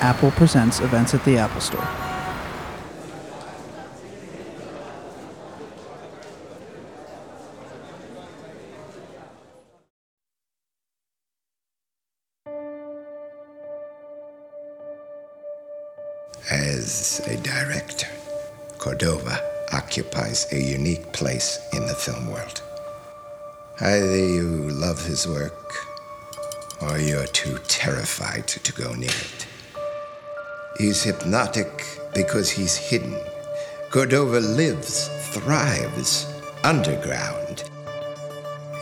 Apple Presents Events at the Apple Store. As a director, Cordova occupies a unique place in the film world. Either you love his work, or you're too terrified to go near it. He's hypnotic because he's hidden. Cordova lives, thrives, underground.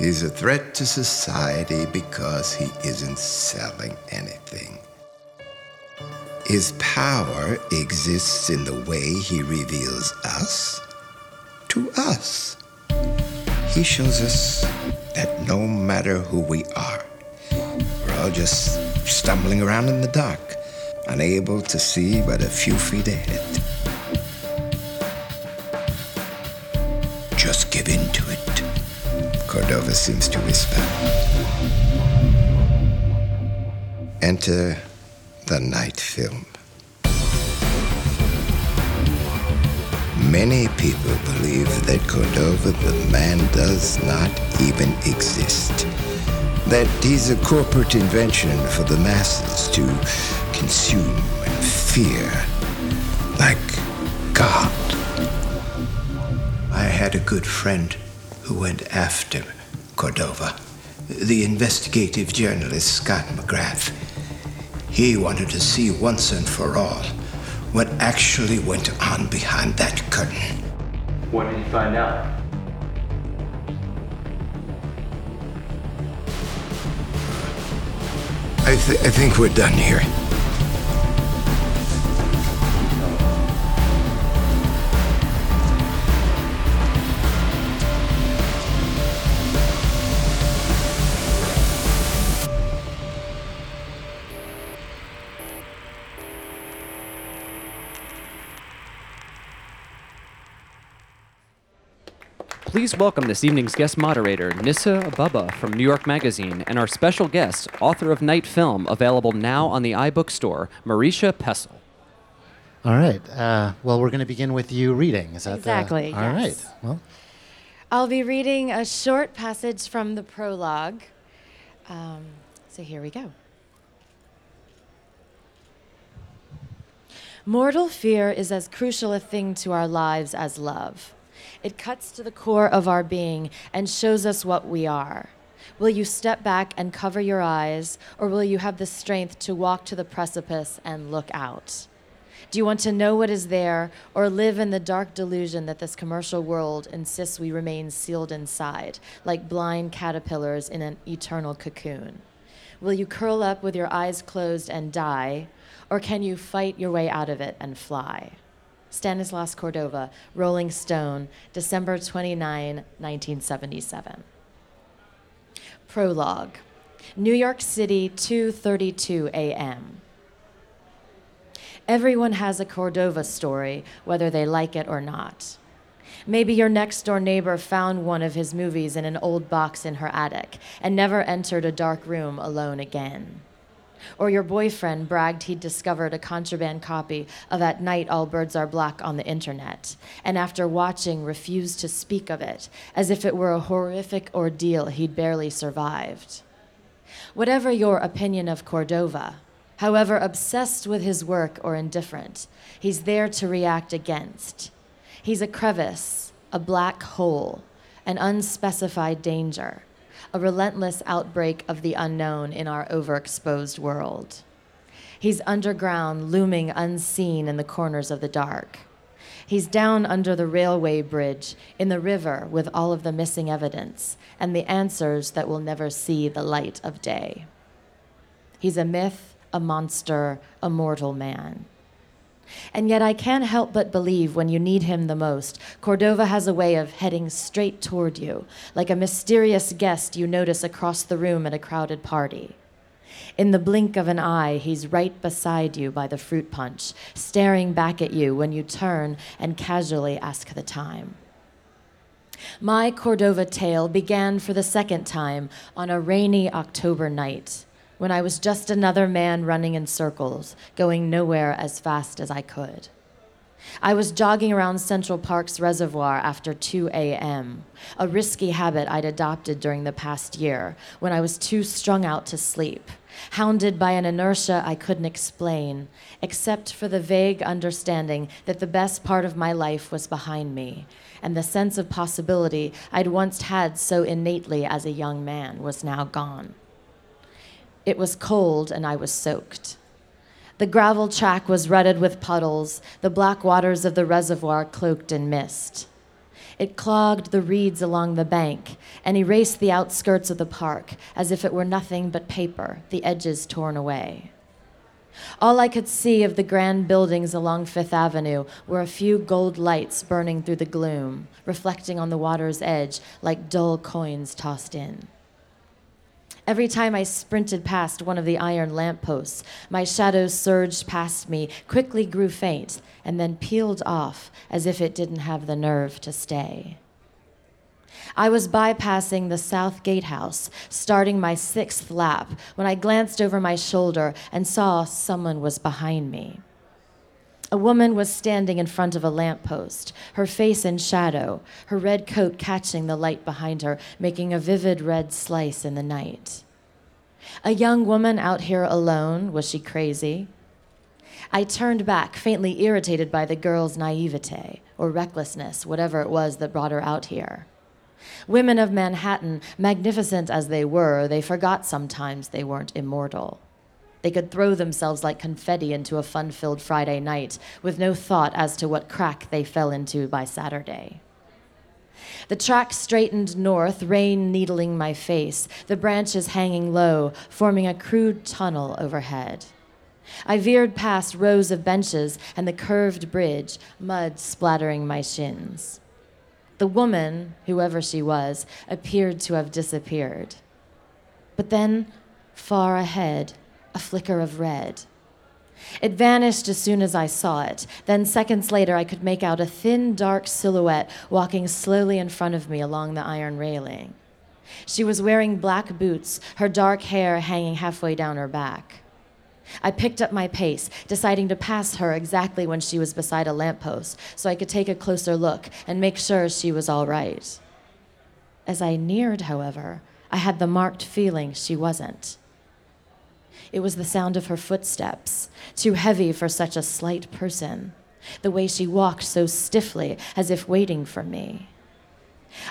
He's a threat to society because he isn't selling anything. His power exists in the way he reveals us to us. He shows us that no matter who we are, we're all just stumbling around in the dark, unable to see but a few feet ahead. Just give in to it, Cordova seems to whisper. Enter the Night Film. Many people believe that Cordova the man does not even exist. That he's a corporate invention for the masses to consume and fear, like God. I had a good friend who went after Cordova, the investigative journalist Scott McGrath. He wanted to see once and for all what actually went on behind that curtain. What did he find out? I think we're done here. Please welcome this evening's guest moderator, Nissa Ababa from New York Magazine, and our special guest, author of Night Film, available now on the iBookstore, Marisha Pessl. All right. Well, we're going to begin with you reading. Is that exactly? All yes. Right. Well, I'll be reading a short passage from the prologue. So here we go. Mortal fear is as crucial a thing to our lives as love. It cuts to the core of our being and shows us what we are. Will you step back and cover your eyes, or will you have the strength to walk to the precipice and look out? Do you want to know what is there, or live in the dark delusion that this commercial world insists we remain sealed inside, like blind caterpillars in an eternal cocoon? Will you curl up with your eyes closed and die, or can you fight your way out of it and fly? Stanislas Cordova, Rolling Stone, December 29, 1977. Prologue. New York City, 2:32 a.m. Everyone has a Cordova story, whether they like it or not. Maybe your next-door neighbor found one of his movies in an old box in her attic and never entered a dark room alone again. Or your boyfriend bragged he'd discovered a contraband copy of At Night All Birds Are Black on the internet, and after watching refused to speak of it, as if it were a horrific ordeal he'd barely survived. Whatever your opinion of Cordova, however obsessed with his work or indifferent, he's there to react against. He's a crevice, a black hole, an unspecified danger, a relentless outbreak of the unknown in our overexposed world. He's underground, looming unseen in the corners of the dark. He's down under the railway bridge, in the river with all of the missing evidence and the answers that will never see the light of day. He's a myth, a monster, a mortal man. And yet I can't help but believe when you need him the most, Cordova has a way of heading straight toward you, like a mysterious guest you notice across the room at a crowded party. In the blink of an eye, he's right beside you by the fruit punch, staring back at you when you turn and casually ask the time. My Cordova tale began for the second time on a rainy October night, when I was just another man running in circles, going nowhere as fast as I could. I was jogging around Central Park's reservoir after 2 a.m., a risky habit I'd adopted during the past year when I was too strung out to sleep, hounded by an inertia I couldn't explain, except for the vague understanding that the best part of my life was behind me, and the sense of possibility I'd once had so innately as a young man was now gone. It was cold and I was soaked. The gravel track was rutted with puddles, the black waters of the reservoir cloaked in mist. It clogged the reeds along the bank and erased the outskirts of the park as if it were nothing but paper, the edges torn away. All I could see of the grand buildings along Fifth Avenue were a few gold lights burning through the gloom, reflecting on the water's edge like dull coins tossed in. Every time I sprinted past one of the iron lampposts, my shadow surged past me, quickly grew faint, and then peeled off as if it didn't have the nerve to stay. I was bypassing the South Gatehouse, starting my 6th lap, when I glanced over my shoulder and saw someone was behind me. A woman was standing in front of a lamppost, her face in shadow, her red coat catching the light behind her, making a vivid red slice in the night. A young woman out here alone, was she crazy? I turned back, faintly irritated by the girl's naivete, or recklessness, whatever it was that brought her out here. Women of Manhattan, magnificent as they were, they forgot sometimes they weren't immortal. They could throw themselves like confetti into a fun-filled Friday night with no thought as to what crack they fell into by Saturday. The track straightened north, rain needling my face, the branches hanging low, forming a crude tunnel overhead. I veered past rows of benches and the curved bridge, mud splattering my shins. The woman, whoever she was, appeared to have disappeared. But then, far ahead, a flicker of red. It vanished as soon as I saw it. Then seconds later, I could make out a thin, dark silhouette walking slowly in front of me along the iron railing. She was wearing black boots, her dark hair hanging halfway down her back. I picked up my pace, deciding to pass her exactly when she was beside a lamppost, so I could take a closer look and make sure she was all right. As I neared, however, I had the marked feeling she wasn't. It was the sound of her footsteps, too heavy for such a slight person, the way she walked so stiffly, as if waiting for me.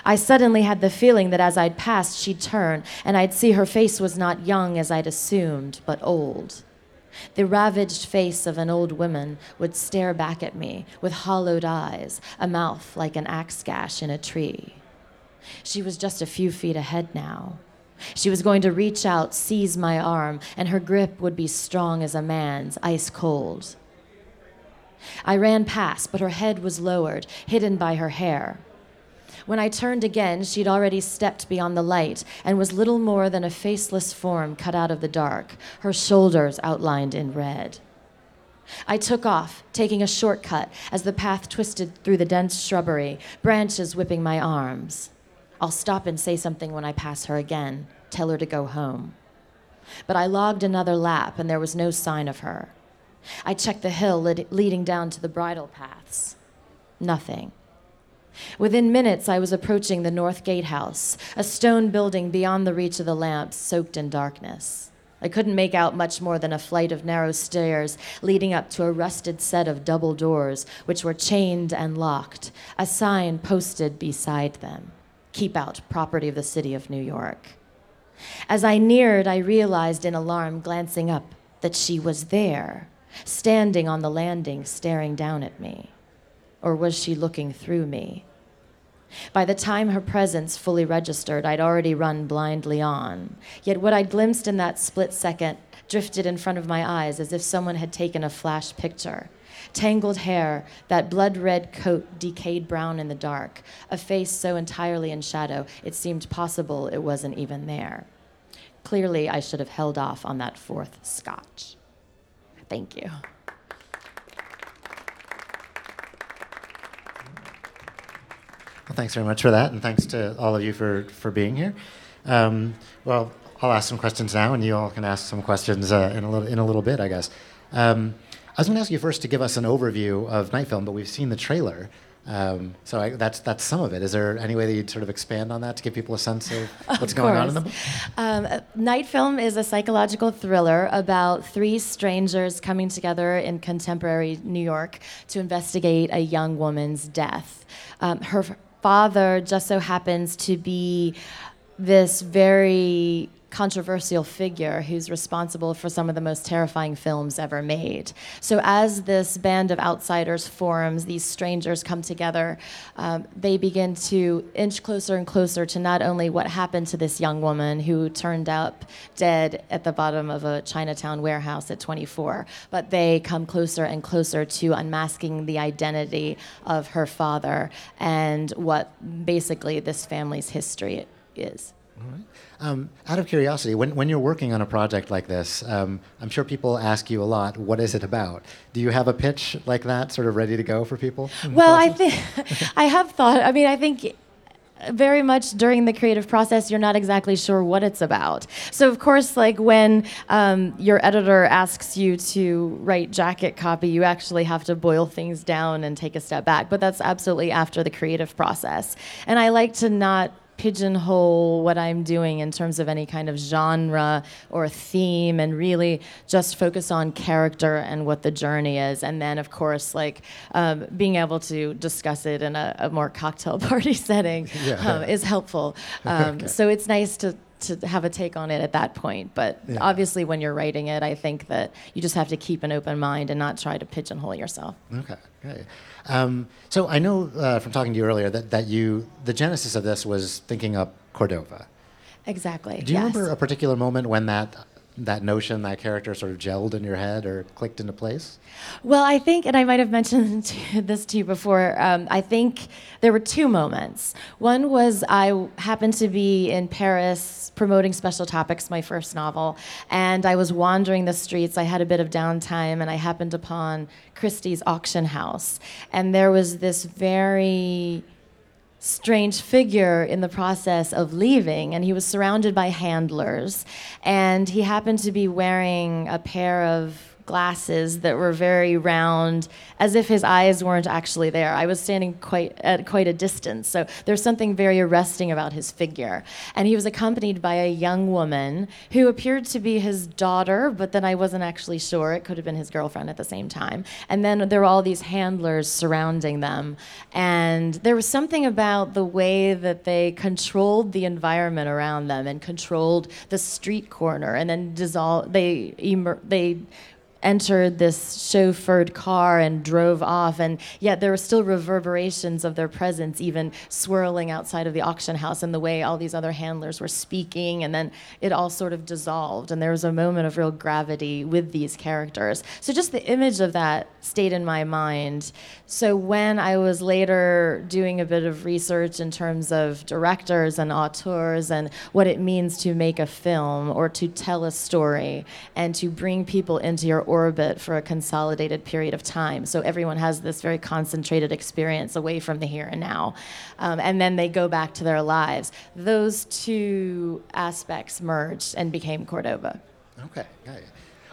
I suddenly had the feeling that as I'd passed, she'd turn, and I'd see her face was not young as I'd assumed, but old. The ravaged face of an old woman would stare back at me with hollowed eyes, a mouth like an axe gash in a tree. She was just a few feet ahead now. She was going to reach out, seize my arm, and her grip would be strong as a man's, ice cold. I ran past, but her head was lowered, hidden by her hair. When I turned again, she'd already stepped beyond the light and was little more than a faceless form cut out of the dark, her shoulders outlined in red. I took off, taking a shortcut as the path twisted through the dense shrubbery, branches whipping my arms. I'll stop and say something when I pass her again, tell her to go home. But I logged another lap, and there was no sign of her. I checked the hill leading down to the bridle paths. Nothing. Within minutes, I was approaching the North Gatehouse, a stone building beyond the reach of the lamps, soaked in darkness. I couldn't make out much more than a flight of narrow stairs leading up to a rusted set of double doors, which were chained and locked, a sign posted beside them. Keep out, property of the city of New York. As I neared, I realized in alarm, glancing up, that she was there, standing on the landing, staring down at me. Or was she looking through me? By the time her presence fully registered, I'd already run blindly on. Yet what I glimpsed in that split second drifted in front of my eyes as if someone had taken a flash picture. Tangled hair, that blood-red coat decayed brown in the dark, a face so entirely in shadow it seemed possible it wasn't even there. Clearly, I should have held off on that 4th scotch. Thank you. Well, thanks very much for that, and thanks to all of you for being here. Well, I'll ask some questions now, and you all can ask some questions in a little bit, I guess. I was going to ask you first to give us an overview of Night Film, but we've seen the trailer, so that's some of it. Is there any way that you'd sort of expand on that to give people a sense of what's going on in the book? Night Film is a psychological thriller about three strangers coming together in contemporary New York to investigate a young woman's death. Her father just so happens to be this very controversial figure who's responsible for some of the most terrifying films ever made. So as this band of outsiders forms, these strangers come together, they begin to inch closer and closer to not only what happened to this young woman who turned up dead at the bottom of a Chinatown warehouse at 24, but they come closer and closer to unmasking the identity of her father and what basically this family's history is. All right. Out of curiosity, when you're working on a project like this, I'm sure people ask you a lot, what is it about? Do you have a pitch like that sort of ready to go for people? Well, I think very much during the creative process, you're not exactly sure what it's about. So of course, like when your editor asks you to write jacket copy, you actually have to boil things down and take a step back. But that's absolutely after the creative process. And I like to not pigeonhole what I'm doing in terms of any kind of genre or theme, and really just focus on character and what the journey is, and then of course like being able to discuss it in a more cocktail party setting is helpful. Okay. So it's nice to have a take on it at that point, but obviously when you're writing it, I think that you just have to keep an open mind and not try to pigeonhole yourself. Okay, great. So I know from talking to you earlier that the genesis of this was thinking up Cordova. Exactly. Do you remember a particular moment when that notion, that character sort of gelled in your head or clicked into place? Well, I think, and I might have mentioned this to you before, I think there were two moments. One was I happened to be in Paris promoting Special Topics, my first novel, and I was wandering the streets. I had a bit of downtime, and I happened upon Christie's auction house. And there was this very strange figure in the process of leaving, and he was surrounded by handlers, and he happened to be wearing a pair of glasses that were very round, as if his eyes weren't actually there. I was standing at quite a distance, so there's something very arresting about his figure. And he was accompanied by a young woman who appeared to be his daughter, but then I wasn't actually sure. It could have been his girlfriend at the same time. And then there were all these handlers surrounding them, and there was something about the way that they controlled the environment around them and controlled the street corner, and then they entered this chauffeured car and drove off, and yet there were still reverberations of their presence even swirling outside of the auction house, and the way all these other handlers were speaking, and then it all sort of dissolved, and there was a moment of real gravity with these characters. So just the image of that stayed in my mind. So when I was later doing a bit of research in terms of directors and auteurs and what it means to make a film or to tell a story and to bring people into your orbit for a consolidated period of time, so everyone has this very concentrated experience away from the here and now, and then they go back to their lives. Those two aspects merged and became Cordova. Okay.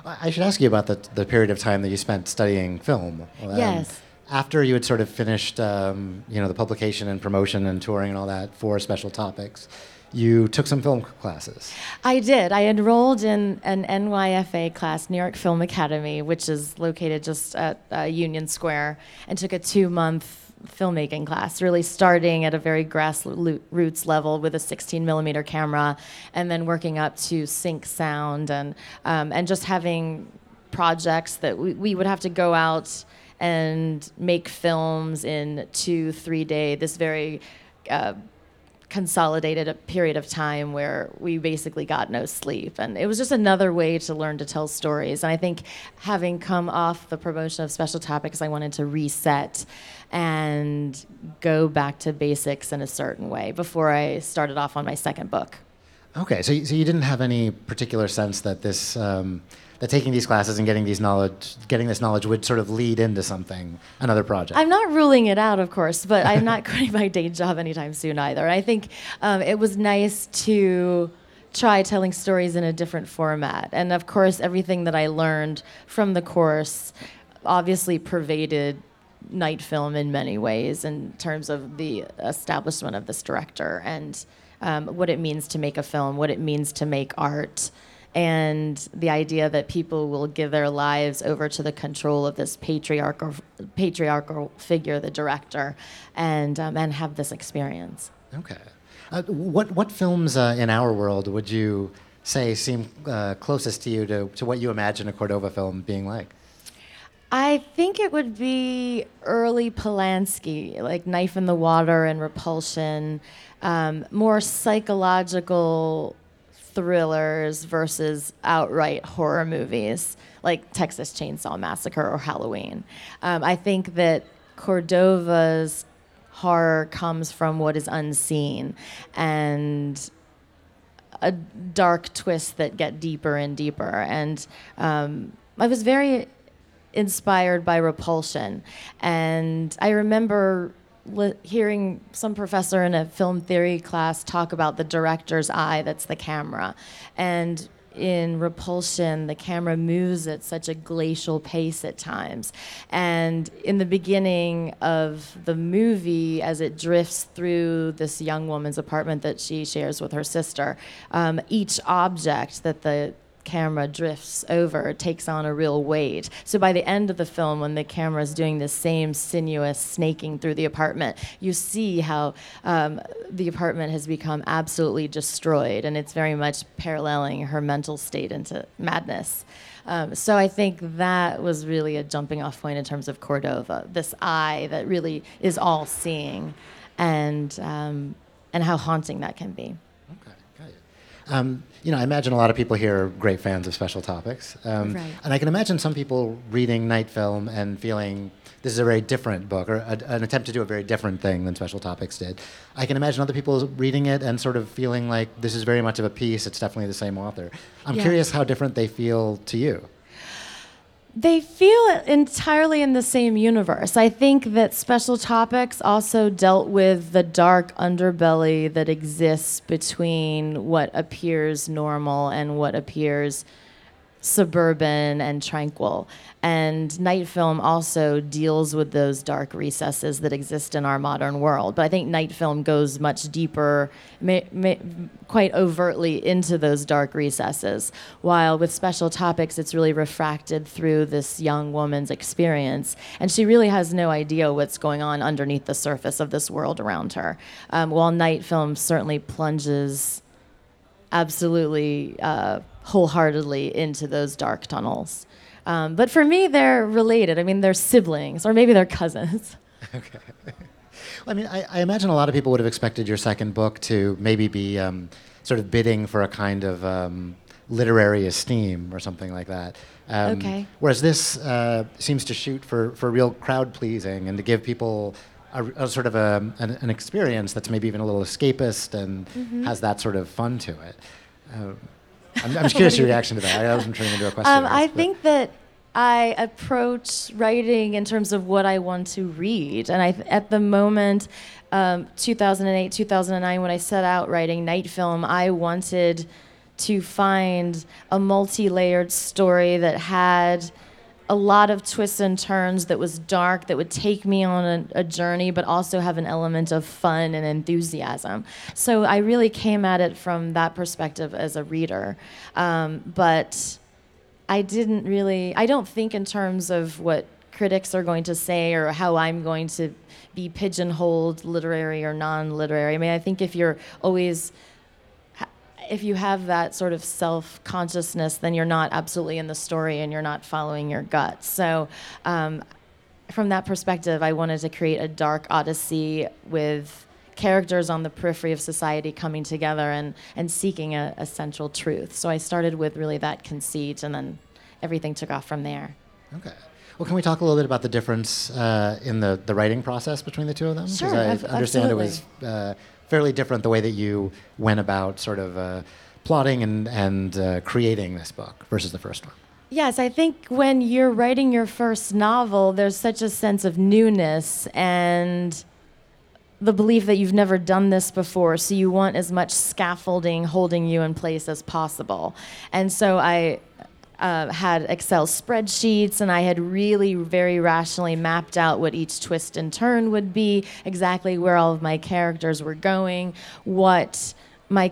I should ask you about the period of time that you spent studying film. Yes. After you had sort of finished the publication and promotion and touring and all that for Special Topics, you took some film classes. I did. I enrolled in an NYFA class, New York Film Academy, which is located just at Union Square, and took a 2-month filmmaking class, really starting at a very grassroots level with a 16 millimeter camera, and then working up to sync sound and just having projects that we would have to go out and make films in 2-3 day, this very consolidated a period of time where we basically got no sleep. And it was just another way to learn to tell stories. And I think having come off the promotion of Special Topics, I wanted to reset and go back to basics in a certain way before I started off on my second book. Okay, so you didn't have any particular sense that this, that taking these classes and getting this knowledge would sort of lead into something, another project. I'm not ruling it out, of course, but I'm not quitting my day job anytime soon either. I think it was nice to try telling stories in a different format. And of course, everything that I learned from the course obviously pervaded Night Film in many ways in terms of the establishment of this director and what it means to make a film, what it means to make art, and the idea that people will give their lives over to the control of this patriarchal figure, the director, and have this experience. Okay. What films in our world would you say seem closest to you to what you imagine a Cordova film being like? I think it would be early Polanski, like Knife in the Water and Repulsion, more psychological thrillers versus outright horror movies like Texas Chainsaw Massacre or Halloween. I think that Cordova's horror comes from what is unseen and a dark twist that get deeper and deeper. And I was very inspired by Repulsion. And I remember hearing some professor in a film theory class talk about the director's eye, that's the camera. And in Repulsion, the camera moves at such a glacial pace at times. And in the beginning of the movie, as it drifts through this young woman's apartment that she shares with her sister, each object that the camera drifts over takes on a real weight. So by the end of the film, when the camera is doing the same sinuous snaking through the apartment, you see how the apartment has become absolutely destroyed, and it's very much paralleling her mental state into madness. So I think that was really a jumping off point in terms of Cordova, this eye that really is all seeing, and how haunting that can be. Okay. You know, I imagine a lot of people here are great fans of Special Topics. Right. And I can imagine some people reading Night Film and feeling this is a very different book, or an attempt to do a very different thing than Special Topics did. I can imagine other people reading it and sort of feeling like this is very much of a piece, it's definitely the same author. I'm curious how different they feel to you. They feel entirely in the same universe. I think that Special Topics also dealt with the dark underbelly that exists between what appears normal and what appears suburban and tranquil. And Night Film also deals with those dark recesses that exist in our modern world. But I think Night Film goes much deeper, quite overtly into those dark recesses, while with Special Topics, it's really refracted through this young woman's experience. And she really has no idea what's going on underneath the surface of this world around her. While Night Film certainly plunges absolutely wholeheartedly into those dark tunnels. But for me, they're related. I mean, they're siblings, or maybe they're cousins. Okay. Well, I mean, I imagine a lot of people would have expected your second book to maybe be sort of bidding for a kind of literary esteem or something like that. Okay. Whereas this seems to shoot for real crowd pleasing and to give people a sort of an experience that's maybe even a little escapist and has that sort of fun to it. I'm just curious your reaction to that. I wasn't turning into a question. I think that I approach writing in terms of what I want to read. And at the moment, 2008, 2009, when I set out writing Night Film, I wanted to find a multi-layered story that had a lot of twists and turns, that was dark, that would take me on a journey, but also have an element of fun and enthusiasm. So I really came at it from that perspective as a reader. But I don't think in terms of what critics are going to say or how I'm going to be pigeonholed, literary or non-literary. I mean, I think if you have that sort of self-consciousness, then you're not absolutely in the story and you're not following your gut. So from that perspective, I wanted to create a dark odyssey with characters on the periphery of society coming together and seeking a central truth. So I started with really that conceit, and then everything took off from there. Okay. Well, can we talk a little bit about the difference in the writing process between the two of them? Sure, because I understand absolutely. It was fairly different the way that you went about sort of plotting and creating this book versus the first one. Yes, I think when you're writing your first novel, there's such a sense of newness and the belief that you've never done this before, so you want as much scaffolding holding you in place as possible. And so I had Excel spreadsheets, and I had really very rationally mapped out what each twist and turn would be, exactly where all of my characters were going, what my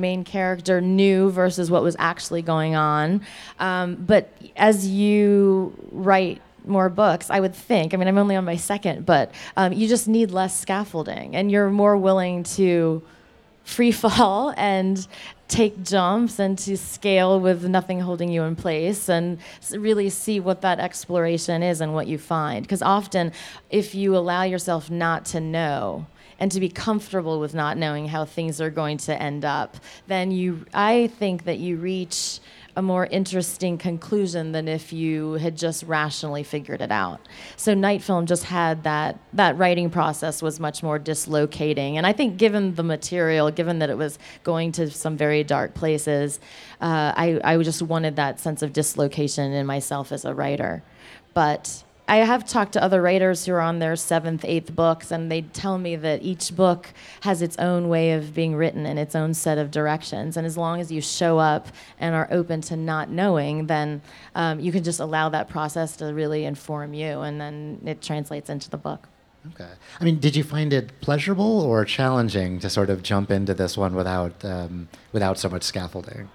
main character knew versus what was actually going on. But as you write more books, I would think, I mean, I'm only on my second, but you just need less scaffolding, and you're more willing to free fall and take jumps and to scale with nothing holding you in place, and really see what that exploration is and what you find. Because often, if you allow yourself not to know, and to be comfortable with not knowing how things are going to end up, then I think that you reach a more interesting conclusion than if you had just rationally figured it out. So Night Film just had that writing process was much more dislocating. And I think given the material, given that it was going to some very dark places, I just wanted that sense of dislocation in myself as a writer. But I have talked to other writers who are on their 7th, 8th books, and they tell me that each book has its own way of being written and its own set of directions. And as long as you show up and are open to not knowing, then you can just allow that process to really inform you, and then it translates into the book. Okay. I mean, did you find it pleasurable or challenging to sort of jump into this one without so much scaffolding?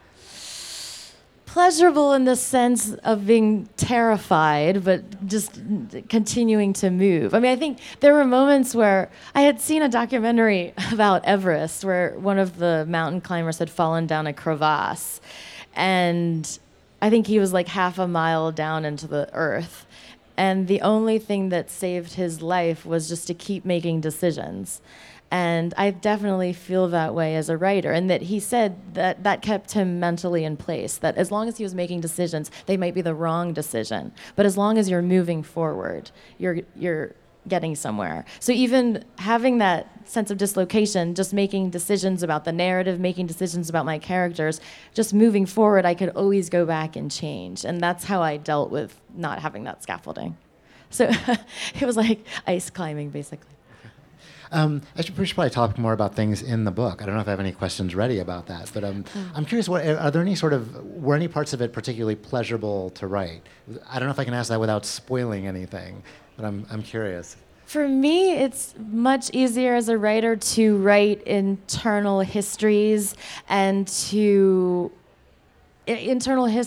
Pleasurable in the sense of being terrified, but just continuing to move. I mean, I think there were moments where I had seen a documentary about Everest where one of the mountain climbers had fallen down a crevasse. And I think he was like half a mile down into the earth. And the only thing that saved his life was just to keep making decisions. And I definitely feel that way as a writer, and that he said that that kept him mentally in place, that as long as he was making decisions, they might be the wrong decision, but as long as you're moving forward, you're getting somewhere. So even having that sense of dislocation, just making decisions about the narrative, making decisions about my characters, just moving forward, I could always go back and change, and that's how I dealt with not having that scaffolding. So it was like ice climbing, basically. We should probably talk more about things in the book. I don't know if I have any questions ready about that, but I'm curious, were any parts of it particularly pleasurable to write? I don't know if I can ask that without spoiling anything, but I'm curious. For me, it's much easier as a writer to write internal histories in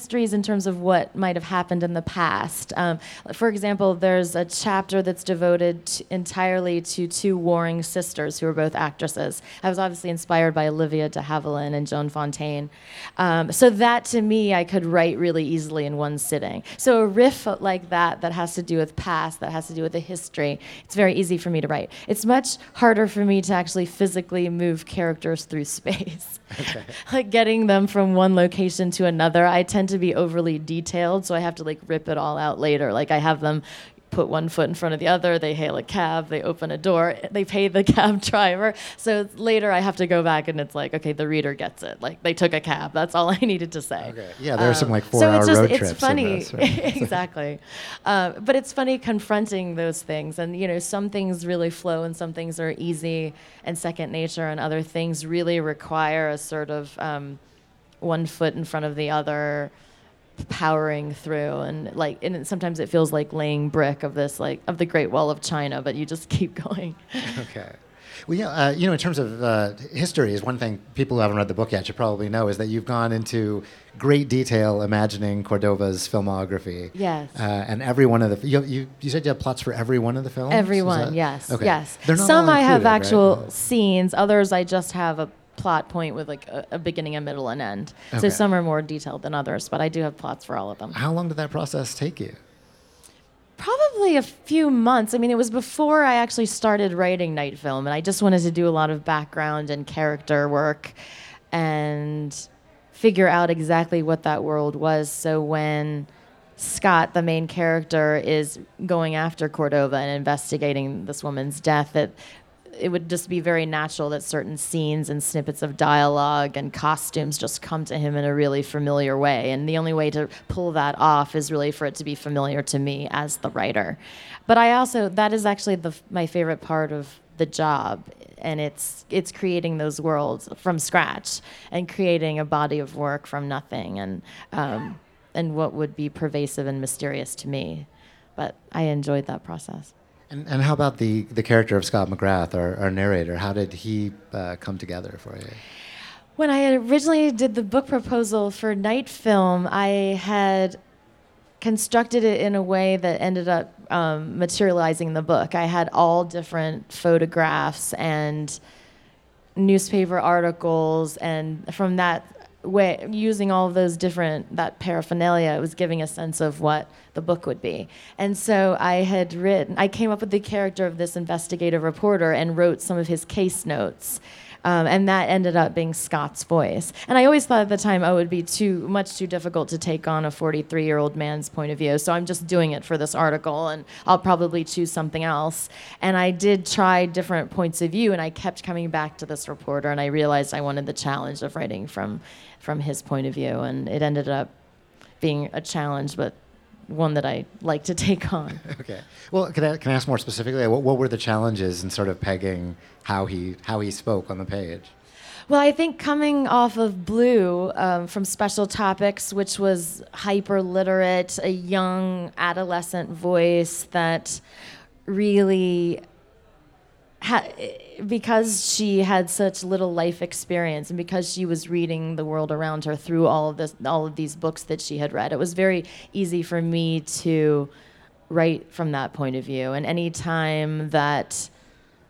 terms of what might have happened in the past. For example, there's a chapter that's devoted entirely to two warring sisters who are both actresses. I was obviously inspired by Olivia de Havilland and Joan Fontaine. So that, to me, I could write really easily in one sitting. So a riff like that has to do with past, that has to do with the history, it's very easy for me to write. It's much harder for me to actually physically move characters through space. Okay. Like getting them from one location to another, I tend to be overly detailed, so I have to like rip it all out later. Like I have them put one foot in front of the other, they hail a cab, they open a door, they pay the cab driver. So later I have to go back and it's like, okay, the reader gets it. Like they took a cab, that's all I needed to say. Okay. Yeah, there are some like 4-hour road trips. So it's funny. This, right? Exactly. But it's funny confronting those things, and some things really flow and some things are easy and second nature, and other things really require a sort of one foot in front of the other, powering through, and sometimes it feels like laying brick of the Great Wall of China, but you just keep going. Okay. Well, yeah, in terms of history, is one thing people who haven't read the book yet should probably know is that you've gone into great detail imagining Cordova's filmography. Yes. And every one of the you said you have plots for every one of the films. Every one, yes. Okay. Yes. Some I have actual scenes. Others I just have a plot point with like a beginning, a middle, and end. Okay. So some are more detailed than others, but I do have plots for all of them. How long did that process take you? Probably a few months. I mean, it was before I actually started writing Night Film, and I just wanted to do a lot of background and character work and figure out exactly what that world was. So when Scott, the main character, is going after Cordova and investigating this woman's death, it would just be very natural that certain scenes and snippets of dialogue and costumes just come to him in a really familiar way. And the only way to pull that off is really for it to be familiar to me as the writer. But I also, that is actually my favorite part of the job. And it's creating those worlds from scratch and creating a body of work from nothing and what would be pervasive and mysterious to me. But I enjoyed that process. And how about the character of Scott McGrath, our narrator? How did he come together for you? When I originally did the book proposal for Night Film, I had constructed it in a way that ended up materializing the book. I had all different photographs and newspaper articles, and from that way, using all of those different, that paraphernalia, it was giving a sense of what the book would be. And so I came up with the character of this investigative reporter and wrote some of his case notes. And that ended up being Scott's voice. And I always thought at the time, it would be too difficult to take on a 43-year-old man's point of view. So I'm just doing it for this article, and I'll probably choose something else. And I did try different points of view, and I kept coming back to this reporter, and I realized I wanted the challenge of writing from his point of view. And it ended up being a challenge, but one that I like to take on. Okay. Well, can I ask more specifically? What were the challenges in sort of pegging how he spoke on the page? Well, I think coming off of Blue from Special Topics, which was hyper literate, a young adolescent voice that really, because she had such little life experience and because she was reading the world around her through all of these books that she had read, it was very easy for me to write from that point of view. And any time that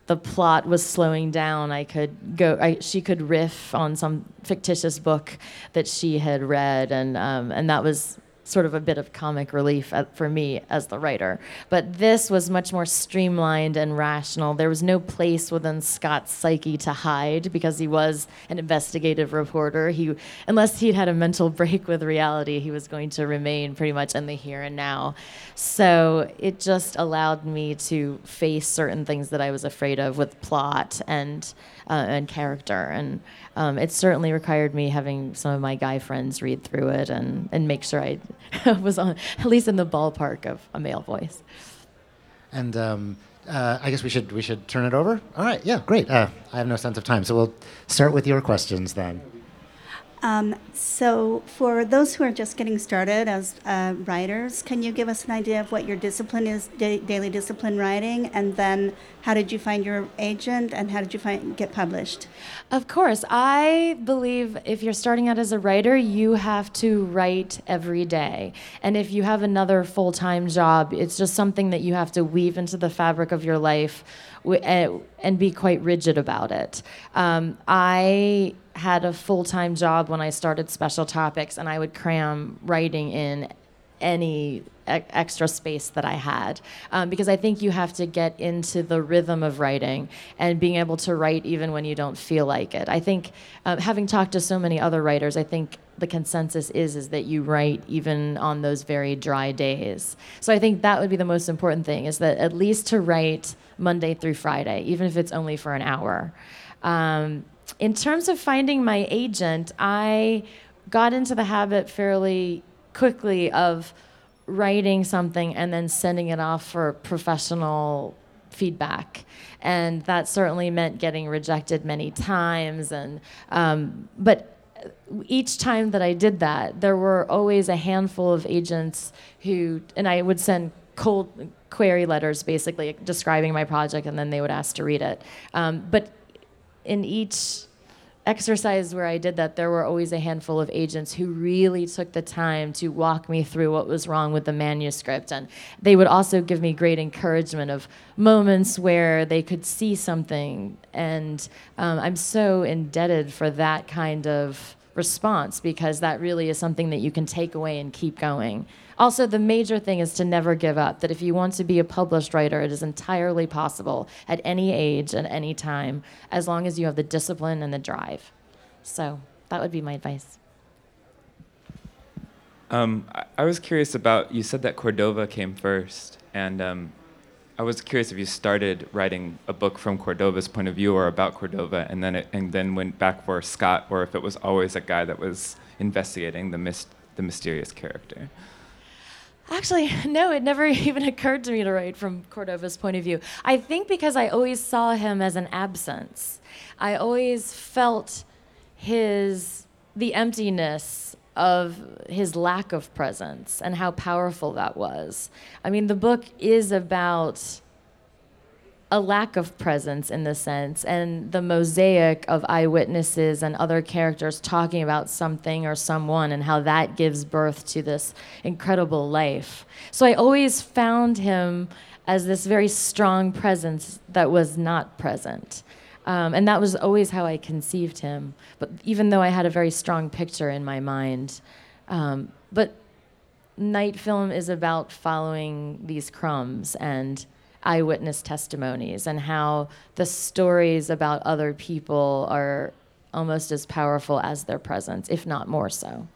the plot was slowing down, she could riff on some fictitious book that she had read, and that was sort of a bit of comic relief for me as the writer. But this was much more streamlined and rational. There was no place within Scott's psyche to hide because he was an investigative reporter. Unless he'd had a mental break with reality, he was going to remain pretty much in the here and now. So it just allowed me to face certain things that I was afraid of with plot and character. And it certainly required me having some of my guy friends read through it and make sure I was on, at least in the ballpark of a male voice. And I guess we should turn it over. All right, yeah, great. I have no sense of time, so we'll start with your questions then. So for those who are just getting started as writers, can you give us an idea of what your discipline is, daily discipline writing, and then how did you find your agent, and how did you get published? Of course. I believe if you're starting out as a writer, you have to write every day. And if you have another full-time job, it's just something that you have to weave into the fabric of your life and be quite rigid about it. I had a full-time job when I started Special Topics, and I would cram writing in any extra space that I had, because I think you have to get into the rhythm of writing and being able to write even when you don't feel like it. I think, having talked to so many other writers, I think the consensus is that you write even on those very dry days. So I think that would be the most important thing, is that at least to write Monday through Friday, even if it's only for an hour. In terms of finding my agent, I got into the habit fairly quickly of writing something and then sending it off for professional feedback. And that certainly meant getting rejected many times. But each time that I did that, there were always a handful of agents and I would send cold query letters basically describing my project, and then they would ask to read it. But in each exercise where I did that, there were always a handful of agents who really took the time to walk me through what was wrong with the manuscript. And they would also give me great encouragement of moments where they could see something. And I'm so indebted for that kind of response, because that really is something that you can take away and keep going. Also, the major thing is to never give up, that if you want to be a published writer, it is entirely possible at any age and any time, as long as you have the discipline and the drive. So that would be my advice. I was curious about, you said that Cordova came first, and I was curious if you started writing a book from Cordova's point of view or about Cordova, and then went back for Scott, or if it was always a guy that was investigating the mysterious character. Actually, no, it never even occurred to me to write from Cordova's point of view. I think because I always saw him as an absence. I always felt the emptiness of his lack of presence and how powerful that was. I mean, the book is about a lack of presence in the sense, and the mosaic of eyewitnesses and other characters talking about something or someone and how that gives birth to this incredible life. So I always found him as this very strong presence that was not present. And that was always how I conceived him, but even though I had a very strong picture in my mind. But Night Film is about following these crumbs and eyewitness testimonies and how the stories about other people are almost as powerful as their presence, if not more so.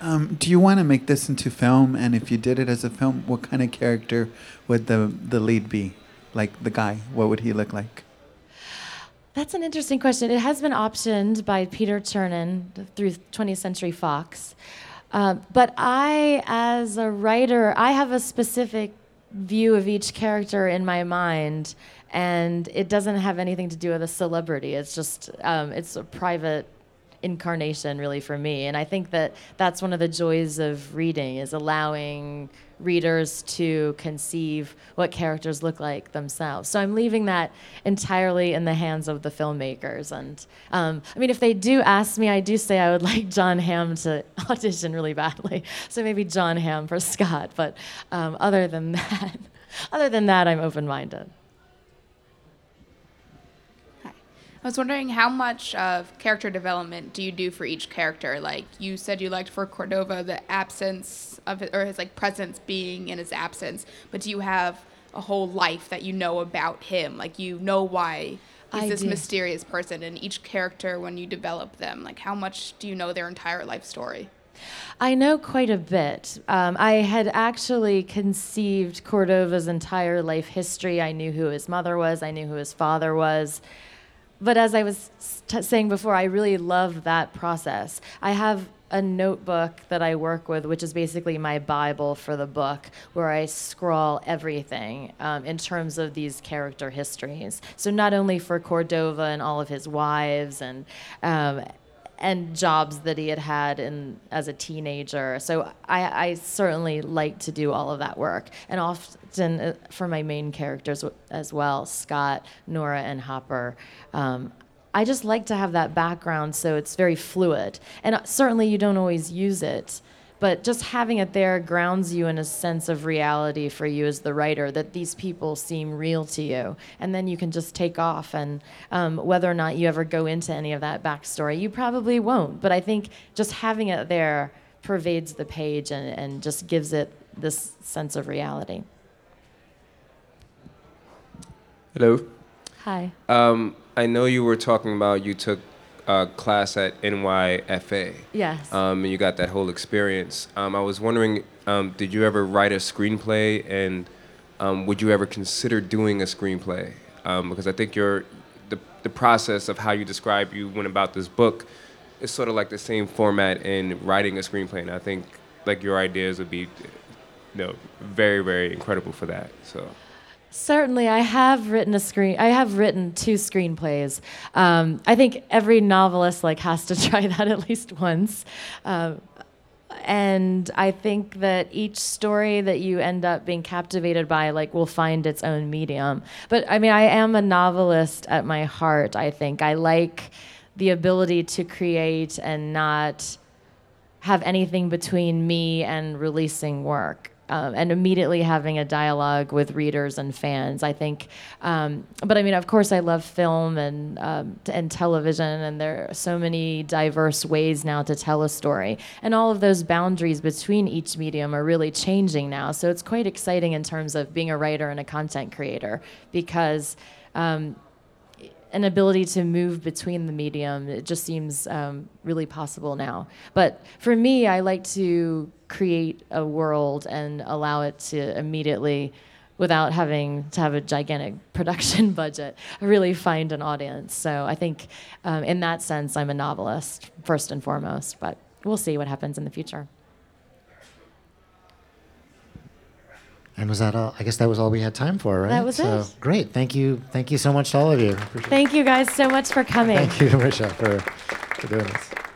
Do you want to make this into film? And if you did it as a film, what kind of character would the lead be? Like the guy, what would he look like? That's an interesting question. It has been optioned by Peter Chernin through 20th Century Fox. But I, as a writer, I have a specific view of each character in my mind, and it doesn't have anything to do with a celebrity. It's just, it's a private incarnation really for me, and I think that that's one of the joys of reading, is allowing readers to conceive what characters look like themselves. So I'm leaving that entirely in the hands of the filmmakers. And I mean, if they do ask me, I do say I would like Jon Hamm to audition really badly, so maybe Jon Hamm for Scott, but other than that I'm open-minded. I was wondering, how much of character development do you do for each character? Like, you said you liked for Cordova the absence of his, or his like presence being in his absence, but do you have a whole life that you know about him? Like, you know why he's this mysterious person, and each character, when you develop them, like how much do you know their entire life story? I know quite a bit. I had actually conceived Cordova's entire life history. I knew who his mother was, I knew who his father was. But as I was saying before, I really love that process. I have a notebook that I work with, which is basically my Bible for the book, where I scrawl everything in terms of these character histories. So not only for Cordova and all of his wives and jobs that he had had as a teenager. So I certainly like to do all of that work. And often for my main characters as well, Scott, Nora, and Hopper, I just like to have that background, so it's very fluid. And certainly you don't always use it, but just having it there grounds you in a sense of reality for you as the writer, that these people seem real to you. And then you can just take off, and whether or not you ever go into any of that backstory, you probably won't. But I think just having it there pervades the page and just gives it this sense of reality. Hello. Hi. I know you were talking about you took class at NYFA. Yes. And you got that whole experience. I was wondering, did you ever write a screenplay, and would you ever consider doing a screenplay? Because I think the process of how you describe you went about this book is sort of like the same format in writing a screenplay, and I think like your ideas would be, very, very incredible for that. So. Certainly, I have written 2 screenplays. I think every novelist has to try that at least once, and I think that each story that you end up being captivated by, will find its own medium. But I mean, I am a novelist at my heart. I think I like the ability to create and not have anything between me and releasing work. And immediately having a dialogue with readers and fans, I think. But I mean, of course, I love film and television, and there are so many diverse ways now to tell a story. And all of those boundaries between each medium are really changing now. So it's quite exciting in terms of being a writer and a content creator, because an ability to move between the medium, it just seems really possible now. But for me, I like to create a world and allow it to immediately, without having to have a gigantic production budget, really find an audience. So I think in that sense, I'm a novelist first and foremost, but we'll see what happens in the future. And was that all? I guess that was all we had time for, right? That was so, it. Great. Thank you so much to all of you. Thank you guys so much for coming. Thank you, Marisha, for doing this.